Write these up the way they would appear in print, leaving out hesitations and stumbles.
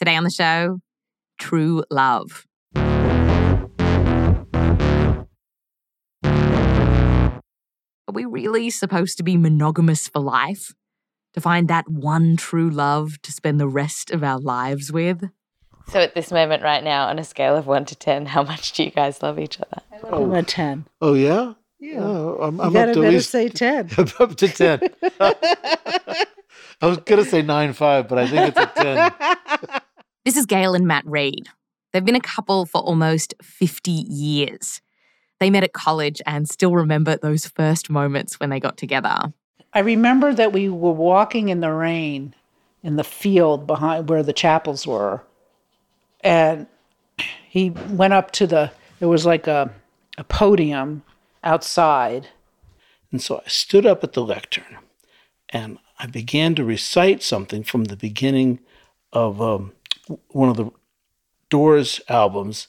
Today on the show, true love. Are we really supposed to be monogamous for life? To find that one true love to spend the rest of our lives with? So at this moment right now, on a scale of 1 to 10, how much do you guys love each other? I love him at 10. Oh, yeah? Yeah. Oh, I'm you gotta better say 10. I'm up to 10. I was going to say 9.5, but I think it's a 10. This is Gail and Matt Reed. They've been a couple for almost 50 years. They met at college and still remember those first moments when they got together. I remember that we were walking in the rain in the field behind where the chapels were. And he went up to there was like a podium outside. And so I stood up at the lectern and I began to recite something from the beginning of one of the Doors albums.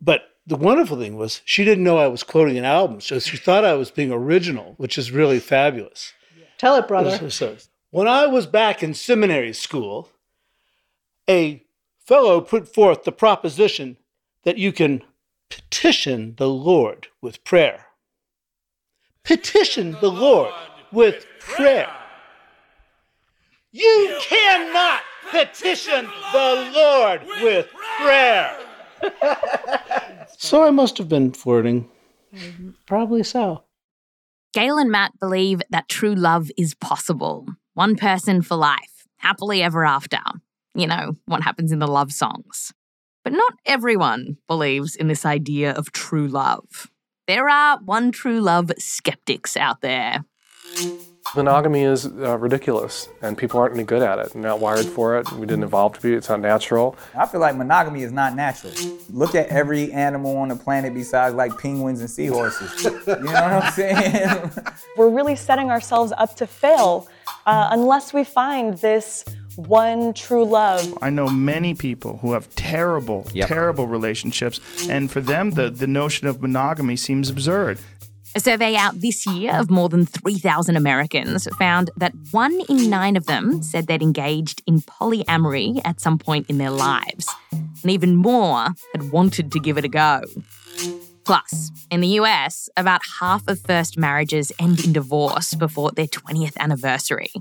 But the wonderful thing was she didn't know I was quoting an album, so she thought I was being original, which is really fabulous. Yeah. Tell it, brother. When I was back in seminary school, a fellow put forth the proposition that you can petition the Lord with prayer. Petition the Lord with prayer. You cannot petition the Lord with prayer. So I must have been flirting. Probably so. Gail and Matt believe that true love is possible. One person for life, happily ever after. You know, what happens in the love songs. But not everyone believes in this idea of true love. There are one true love skeptics out there. Monogamy is ridiculous, and people aren't any good at it. We're not wired for it. We didn't evolve to be. It's not natural. I feel like monogamy is not natural. Look at every animal on the planet besides like penguins and seahorses. You know what I'm saying? We're really setting ourselves up to fail unless we find this one true love. I know many people who have terrible, terrible relationships, and for them the notion of monogamy seems absurd. A survey out this year of more than 3,000 Americans found that 1 in 9 of them said they'd engaged in polyamory at some point in their lives, and even more had wanted to give it a go. Plus, in the US, about half of first marriages end in divorce before their 20th anniversary.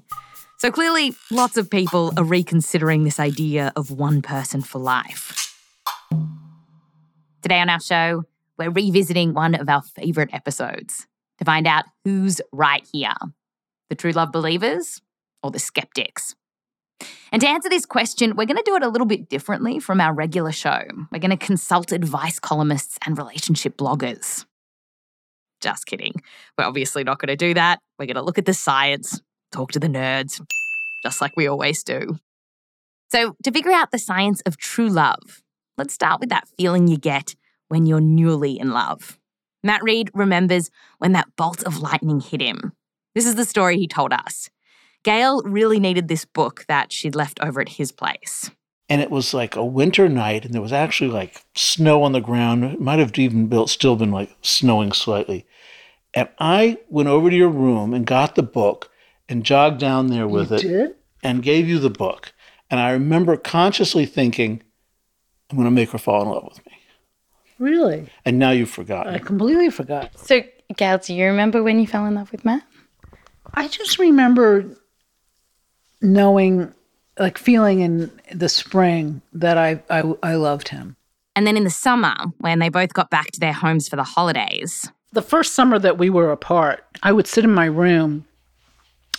So clearly, lots of people are reconsidering this idea of one person for life. Today on our show, we're revisiting one of our favourite episodes to find out who's right here, the true love believers or the skeptics. And to answer this question, we're going to do it a little bit differently from our regular show. We're going to consult advice columnists and relationship bloggers. Just kidding. We're obviously not going to do that. We're going to look at the science, talk to the nerds, just like we always do. So to figure out the science of true love, let's start with that feeling you get when you're newly in love. Matt Reed remembers when that bolt of lightning hit him. This is the story he told us. Gail really needed this book that she'd left over at his place. And it was like a winter night, and there was actually like snow on the ground. It might have even still been like snowing slightly. And I went over to your room and got the book and jogged down there with it. You did? And gave you the book. And I remember consciously thinking, I'm going to make her fall in love with me. Really? And now you've forgotten. I completely forgot. So, Gail, do you remember when you fell in love with Matt? I just remember knowing, like feeling in the spring that I loved him. And then in the summer, when they both got back to their homes for the holidays. The first summer that we were apart, I would sit in my room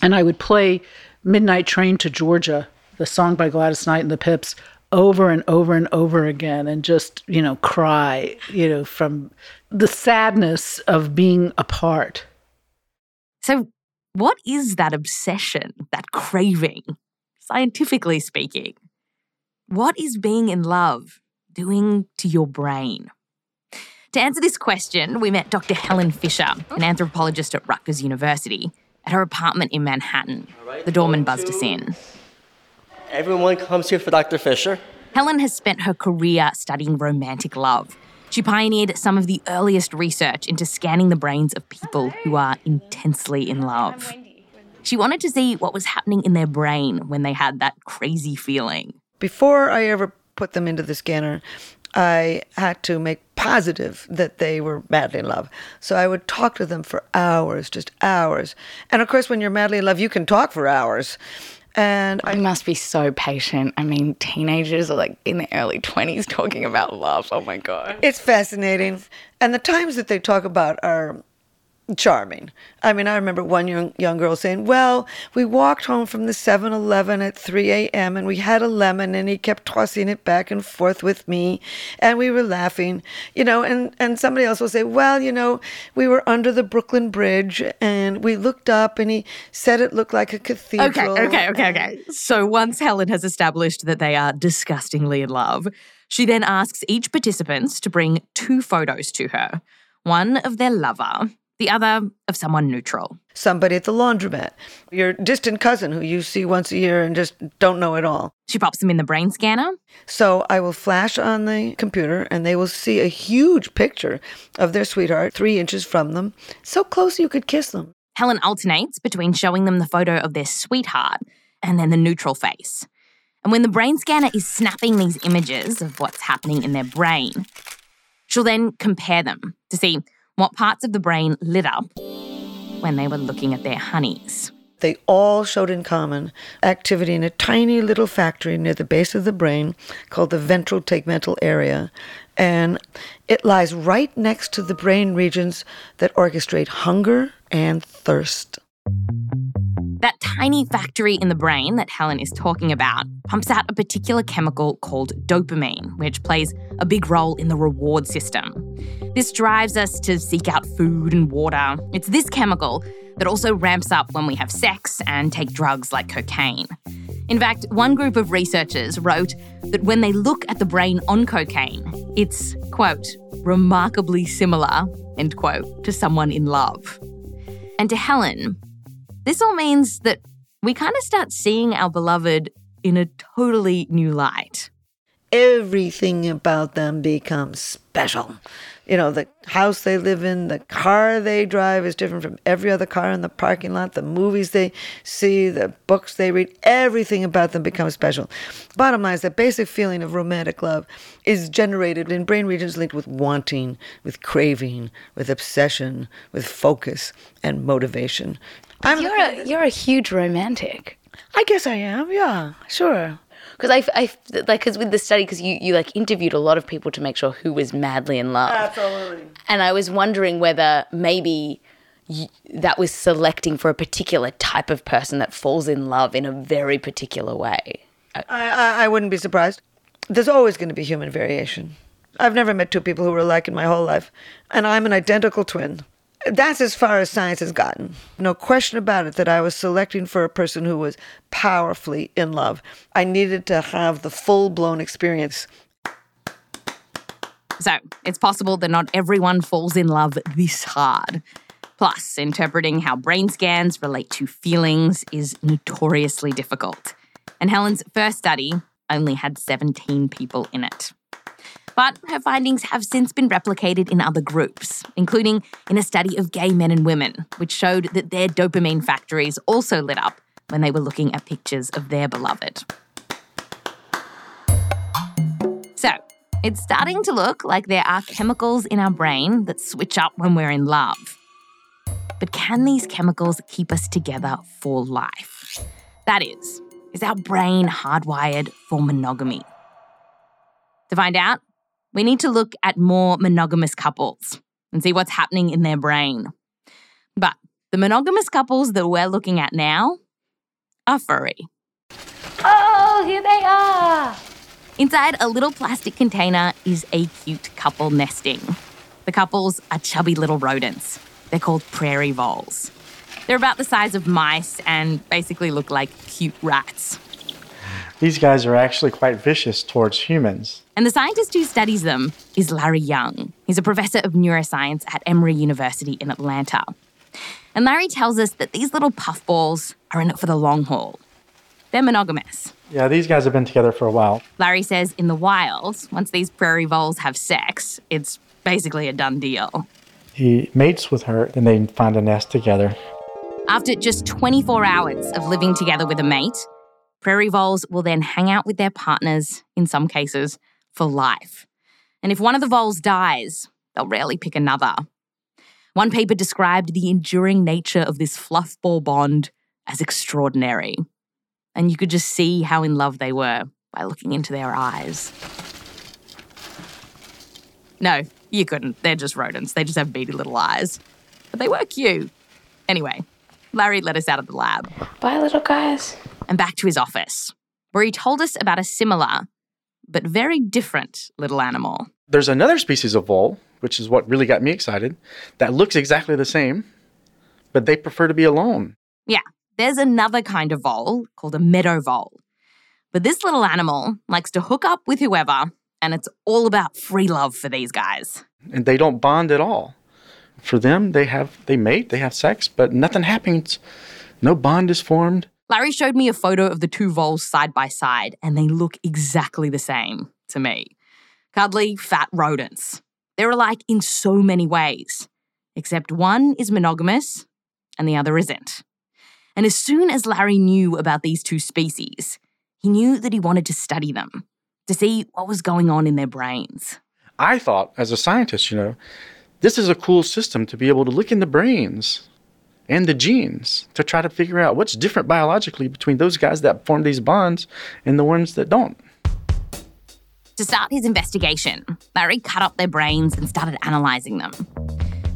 and I would play Midnight Train to Georgia, the song by Gladys Knight and the Pips, over and over and over again, and just, you know, cry, you know, from the sadness of being apart. So what is that obsession, that craving, scientifically speaking? What is being in love doing to your brain? To answer this question, we met Dr. Helen Fisher, an anthropologist at Rutgers University, at her apartment in Manhattan. Right, the doorman buzzed us in. Everyone comes here for Dr. Fisher. Helen has spent her career studying romantic love. She pioneered some of the earliest research into scanning the brains of people who are intensely in love. She wanted to see what was happening in their brain when they had that crazy feeling. Before I ever put them into the scanner, I had to make positive that they were madly in love. So I would talk to them for hours, just hours. And of course, when you're madly in love, you can talk for hours. And I must be so patient. I mean, teenagers are like in their early 20s talking about love. Oh, my God. It's fascinating. And the times that they talk about are charming. I mean, I remember one young girl saying, well, we walked home from the 7-Eleven at 3 a.m. and we had a lemon and he kept tossing it back and forth with me and we were laughing, you know, and somebody else will say, well, you know, we were under the Brooklyn Bridge and we looked up and he said it looked like a cathedral. Okay. So once Helen has established that they are disgustingly in love, she then asks each participant to bring two photos to her, one of their lover, the other of someone neutral. Somebody at the laundromat. Your distant cousin who you see once a year and just don't know at all. She pops them in the brain scanner. So I will flash on the computer and they will see a huge picture of their sweetheart, 3 inches from them, so close you could kiss them. Helen alternates between showing them the photo of their sweetheart and then the neutral face. And when the brain scanner is snapping these images of what's happening in their brain, she'll then compare them to see what parts of the brain lit up when they were looking at their honeys. They all showed in common activity in a tiny little factory near the base of the brain called the ventral tegmental area. And it lies right next to the brain regions that orchestrate hunger and thirst. That tiny factory in the brain that Helen is talking about pumps out a particular chemical called dopamine, which plays a big role in the reward system. This drives us to seek out food and water. It's this chemical that also ramps up when we have sex and take drugs like cocaine. In fact, one group of researchers wrote that when they look at the brain on cocaine, it's, quote, remarkably similar, end quote, to someone in love. And to Helen, this all means that we kind of start seeing our beloved in a totally new light. Everything about them becomes special. You know, the house they live in, the car they drive is different from every other car in the parking lot, the movies they see, the books they read, everything about them becomes special. Bottom line is that basic feeling of romantic love is generated in brain regions linked with wanting, with craving, with obsession, with focus and motivation. You're a huge romantic. I guess I am, yeah, sure. Because because with the study, because you like interviewed a lot of people to make sure who was madly in love. Absolutely. And I was wondering whether maybe that was selecting for a particular type of person that falls in love in a very particular way. I wouldn't be surprised. There's always going to be human variation. I've never met two people who were alike in my whole life, and I'm an identical twin. That's as far as science has gotten. No question about it that I was selecting for a person who was powerfully in love. I needed to have the full-blown experience. So it's possible that not everyone falls in love this hard. Plus, interpreting how brain scans relate to feelings is notoriously difficult. And Helen's first study only had 17 people in it. But her findings have since been replicated in other groups, including in a study of gay men and women, which showed that their dopamine factories also lit up when they were looking at pictures of their beloved. So, it's starting to look like there are chemicals in our brain that switch up when we're in love. But can these chemicals keep us together for life? That is our brain hardwired for monogamy? To find out, we need to look at more monogamous couples and see what's happening in their brain. But the monogamous couples that we're looking at now are furry. Oh, here they are! Inside a little plastic container is a cute couple nesting. The couples are chubby little rodents. They're called prairie voles. They're about the size of mice and basically look like cute rats. these guys are actually quite vicious towards humans. And the scientist who studies them is Larry Young. He's a professor of neuroscience at Emory University in Atlanta. And Larry tells us that these little puffballs are in it for the long haul. They're monogamous. Yeah, these guys have been together for a while. Larry says in the wild, once these prairie voles have sex, it's basically a done deal. He mates with her, and they find a nest together. After just 24 hours of living together with a mate, prairie voles will then hang out with their partners, in some cases, for life. And if one of the voles dies, they'll rarely pick another. One paper described the enduring nature of this fluffball bond as extraordinary. And you could just see how in love they were by looking into their eyes. No, you couldn't. They're just rodents. They just have beady little eyes. But they were cute. Anyway, Larry let us out of the lab. Bye, little guys. And back to his office, where he told us about a similar but very different little animal. There's another species of vole, which is what really got me excited, that looks exactly the same, but they prefer to be alone. Yeah, there's another kind of vole called a meadow vole. But this little animal likes to hook up with whoever, and it's all about free love for these guys. And they don't bond at all. For them, they mate, they have sex, but nothing happens. No bond is formed. Larry showed me a photo of the two voles side by side, and they look exactly the same to me. Cuddly, fat rodents. They're alike in so many ways, except one is monogamous and the other isn't. And as soon as Larry knew about these two species, he knew that he wanted to study them, to see what was going on in their brains. I thought, as a scientist, this is a cool system to be able to look in the brains and the genes to try to figure out what's different biologically between those guys that form these bonds and the ones that don't. To start his investigation, Larry cut up their brains and started analysing them.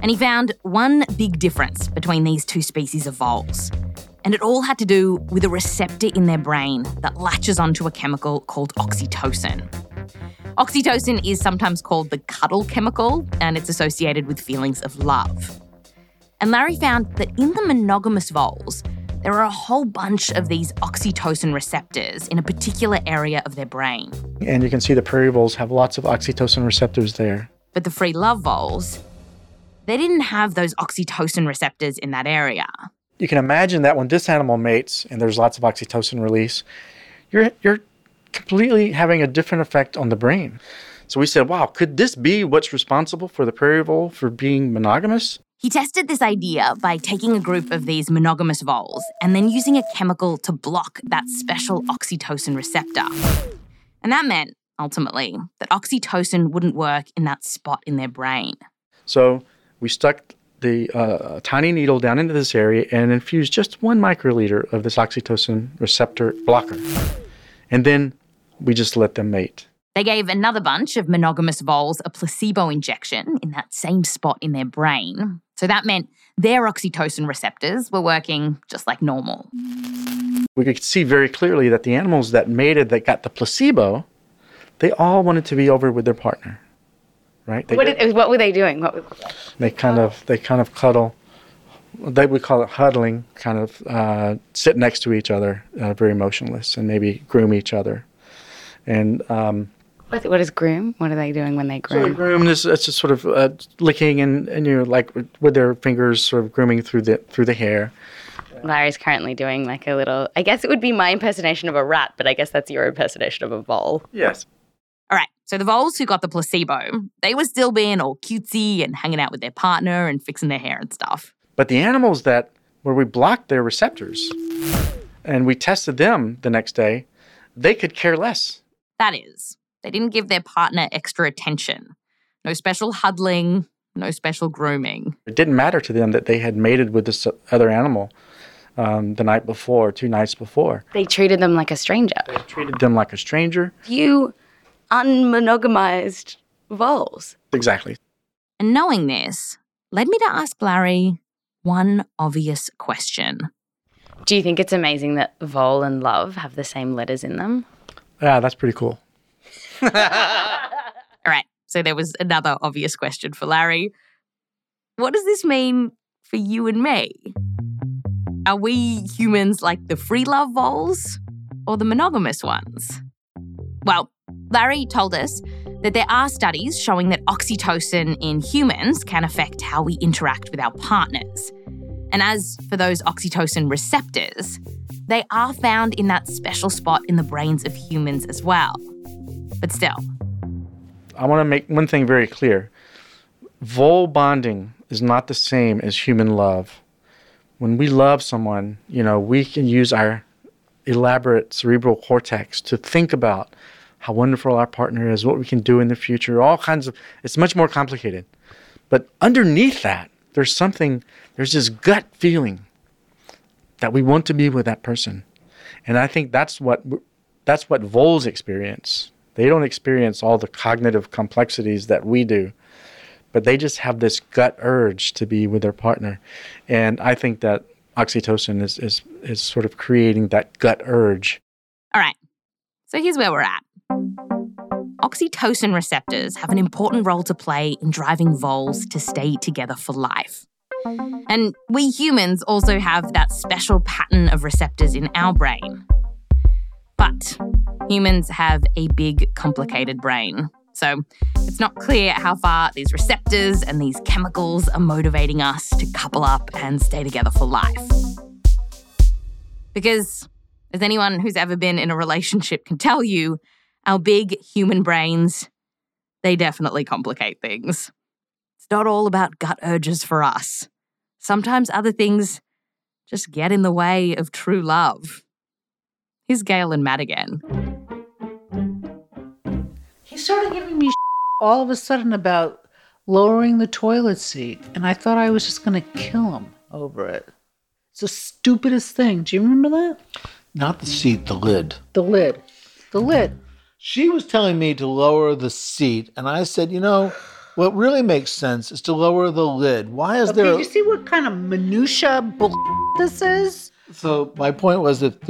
And he found one big difference between these two species of voles. And it all had to do with a receptor in their brain that latches onto a chemical called oxytocin. Oxytocin is sometimes called the cuddle chemical, and it's associated with feelings of love. And Larry found that in the monogamous voles, there are a whole bunch of these oxytocin receptors in a particular area of their brain. And you can see the prairie voles have lots of oxytocin receptors there. But the free love voles, they didn't have those oxytocin receptors in that area. You can imagine that when this animal mates and there's lots of oxytocin release, you're completely having a different effect on the brain. So we said, wow, could this be what's responsible for the prairie vole for being monogamous? He tested this idea by taking a group of these monogamous voles and then using a chemical to block that special oxytocin receptor. And that meant, ultimately, that oxytocin wouldn't work in that spot in their brain. So we stuck the tiny needle down into this area and infused just 1 microliter of this oxytocin receptor blocker. And then we just let them mate. They gave another bunch of monogamous voles a placebo injection in that same spot in their brain. So that meant their oxytocin receptors were working just like normal. We could see very clearly that the animals that mated that got the placebo, they all wanted to be over with their partner, right? What were they doing? They kind of cuddle. They would call it huddling, kind of sit next to each other, very motionless, and maybe groom each other. And what is groom? What are they doing when they groom? So groom is it's just sort of licking and like with their fingers sort of grooming through the hair. Larry's currently doing like a little, I guess it would be my impersonation of a rat, but I guess that's your impersonation of a vole. Yes. All right, so the voles who got the placebo, they were still being all cutesy and hanging out with their partner and fixing their hair and stuff. But the animals where we blocked their receptors and we tested them the next day, they could care less. That is, they didn't give their partner extra attention. No special huddling, no special grooming. It didn't matter to them that they had mated with this other animal the night before, 2 nights before. They treated them like a stranger. They treated them like a stranger. You unmonogamized voles. Exactly. And knowing this led me to ask Larry one obvious question. Do you think it's amazing that vole and love have the same letters in them? Yeah, that's pretty cool. All right, so there was another obvious question for Larry. What does this mean for you and me? Are we humans like the free love voles or the monogamous ones? Well, Larry told us that there are studies showing that oxytocin in humans can affect how we interact with our partners. And as for those oxytocin receptors, they are found in that special spot in the brains of humans as well. But still. I want to make one thing very clear. Vole bonding is not the same as human love. When we love someone, we can use our elaborate cerebral cortex to think about how wonderful our partner is, what we can do in the future, all kinds of, it's much more complicated. But underneath that, there's this gut feeling that we want to be with that person. And I think that's what voles experience. They don't experience all the cognitive complexities that we do, but they just have this gut urge to be with their partner. And I think that oxytocin is sort of creating that gut urge. All right, so here's where we're at. Oxytocin receptors have an important role to play in driving voles to stay together for life. And we humans also have that special pattern of receptors in our brain. But humans have a big, complicated brain. So it's not clear how far these receptors and these chemicals are motivating us to couple up and stay together for life. Because, as anyone who's ever been in a relationship can tell you, our big human brains, they definitely complicate things. It's not all about gut urges for us. Sometimes other things just get in the way of true love. Here's Gail and Matt again. He started giving me all of a sudden about lowering the toilet seat, and I thought I was just going to kill him over it. It's the stupidest thing. Do you remember that? Not the seat, the lid. The lid. She was telling me to lower the seat, and I said, what really makes sense is to lower the lid. Why is there... Do you see what kind of minutia this is? So my point was that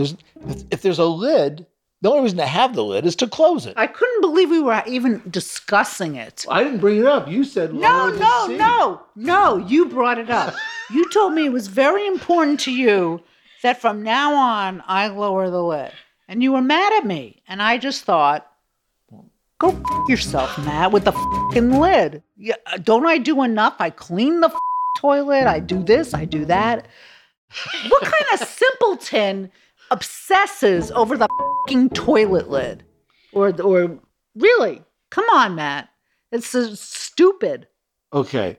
if there's a lid, the only reason to have the lid is to close it. I couldn't believe we were even discussing it. I didn't bring it up. You said lower the seat. No, you brought it up. You told me it was very important to you that from now on, I lower the lid. And you were mad at me. And I just thought, go yourself, Matt, with the f***ing lid. Yeah, don't I do enough? I clean the toilet. I do this. I do that. What kind of simpleton obsesses over the f***ing toilet lid? Or really? Come on, Matt. It's so stupid. Okay.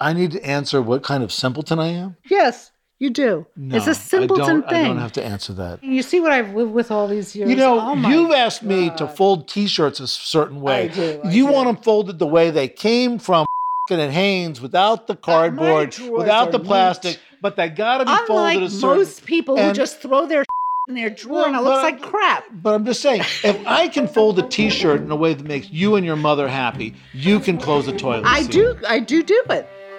I need to answer what kind of simpleton I am? Yes. You do. No, it's a simpleton thing. I don't have to answer that. You see what I've lived with all these years? You've asked me to fold T-shirts a certain way. I do. Want them folded the way they came from at Hanes, without the cardboard, without the plastic, but they got to be folded a certain way. Unlike most people who just throw their in their drawer and it looks like crap. But I'm just saying, if I can fold a T-shirt in a way that makes you and your mother happy, you can close the toilet seat. I do it.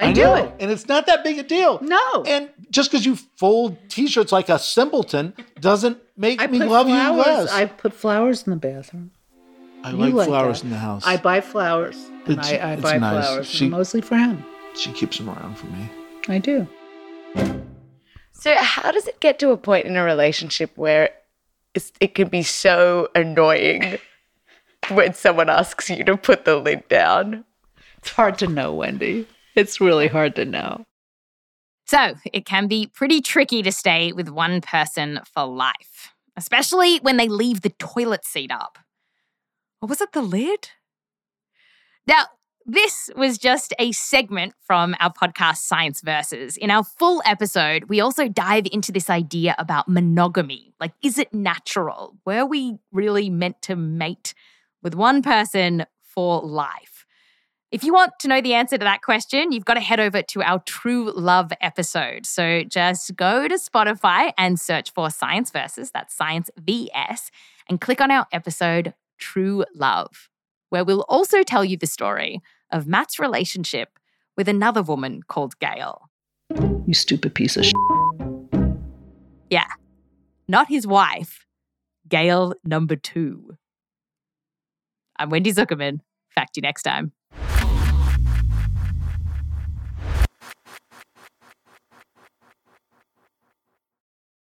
I do it. And it's not that big a deal. No. And just because you fold T-shirts like a simpleton doesn't make me love you less. I put flowers in the bathroom. I like flowers in the house. I buy flowers. I buy flowers, mostly for him. She keeps them around for me. I do. So how does it get to a point in a relationship where it can be so annoying when someone asks you to put the lid down? It's hard to know, Wendy. It's really hard to know. So it can be pretty tricky to stay with one person for life, especially when they leave the toilet seat up. Or was it the lid? Now, this was just a segment from our podcast Science Versus. In our full episode, we also dive into this idea about monogamy. Like, is it natural? Were we really meant to mate with one person for life? If you want to know the answer to that question, you've got to head over to our True Love episode. So just go to Spotify and search for Science Versus, that's Science VS, and click on our episode True Love, where we'll also tell you the story of Matt's relationship with another woman called Gail. You stupid piece of shit. Yeah, not his wife, Gail number 2. I'm Wendy Zuckerman. Fact you next time.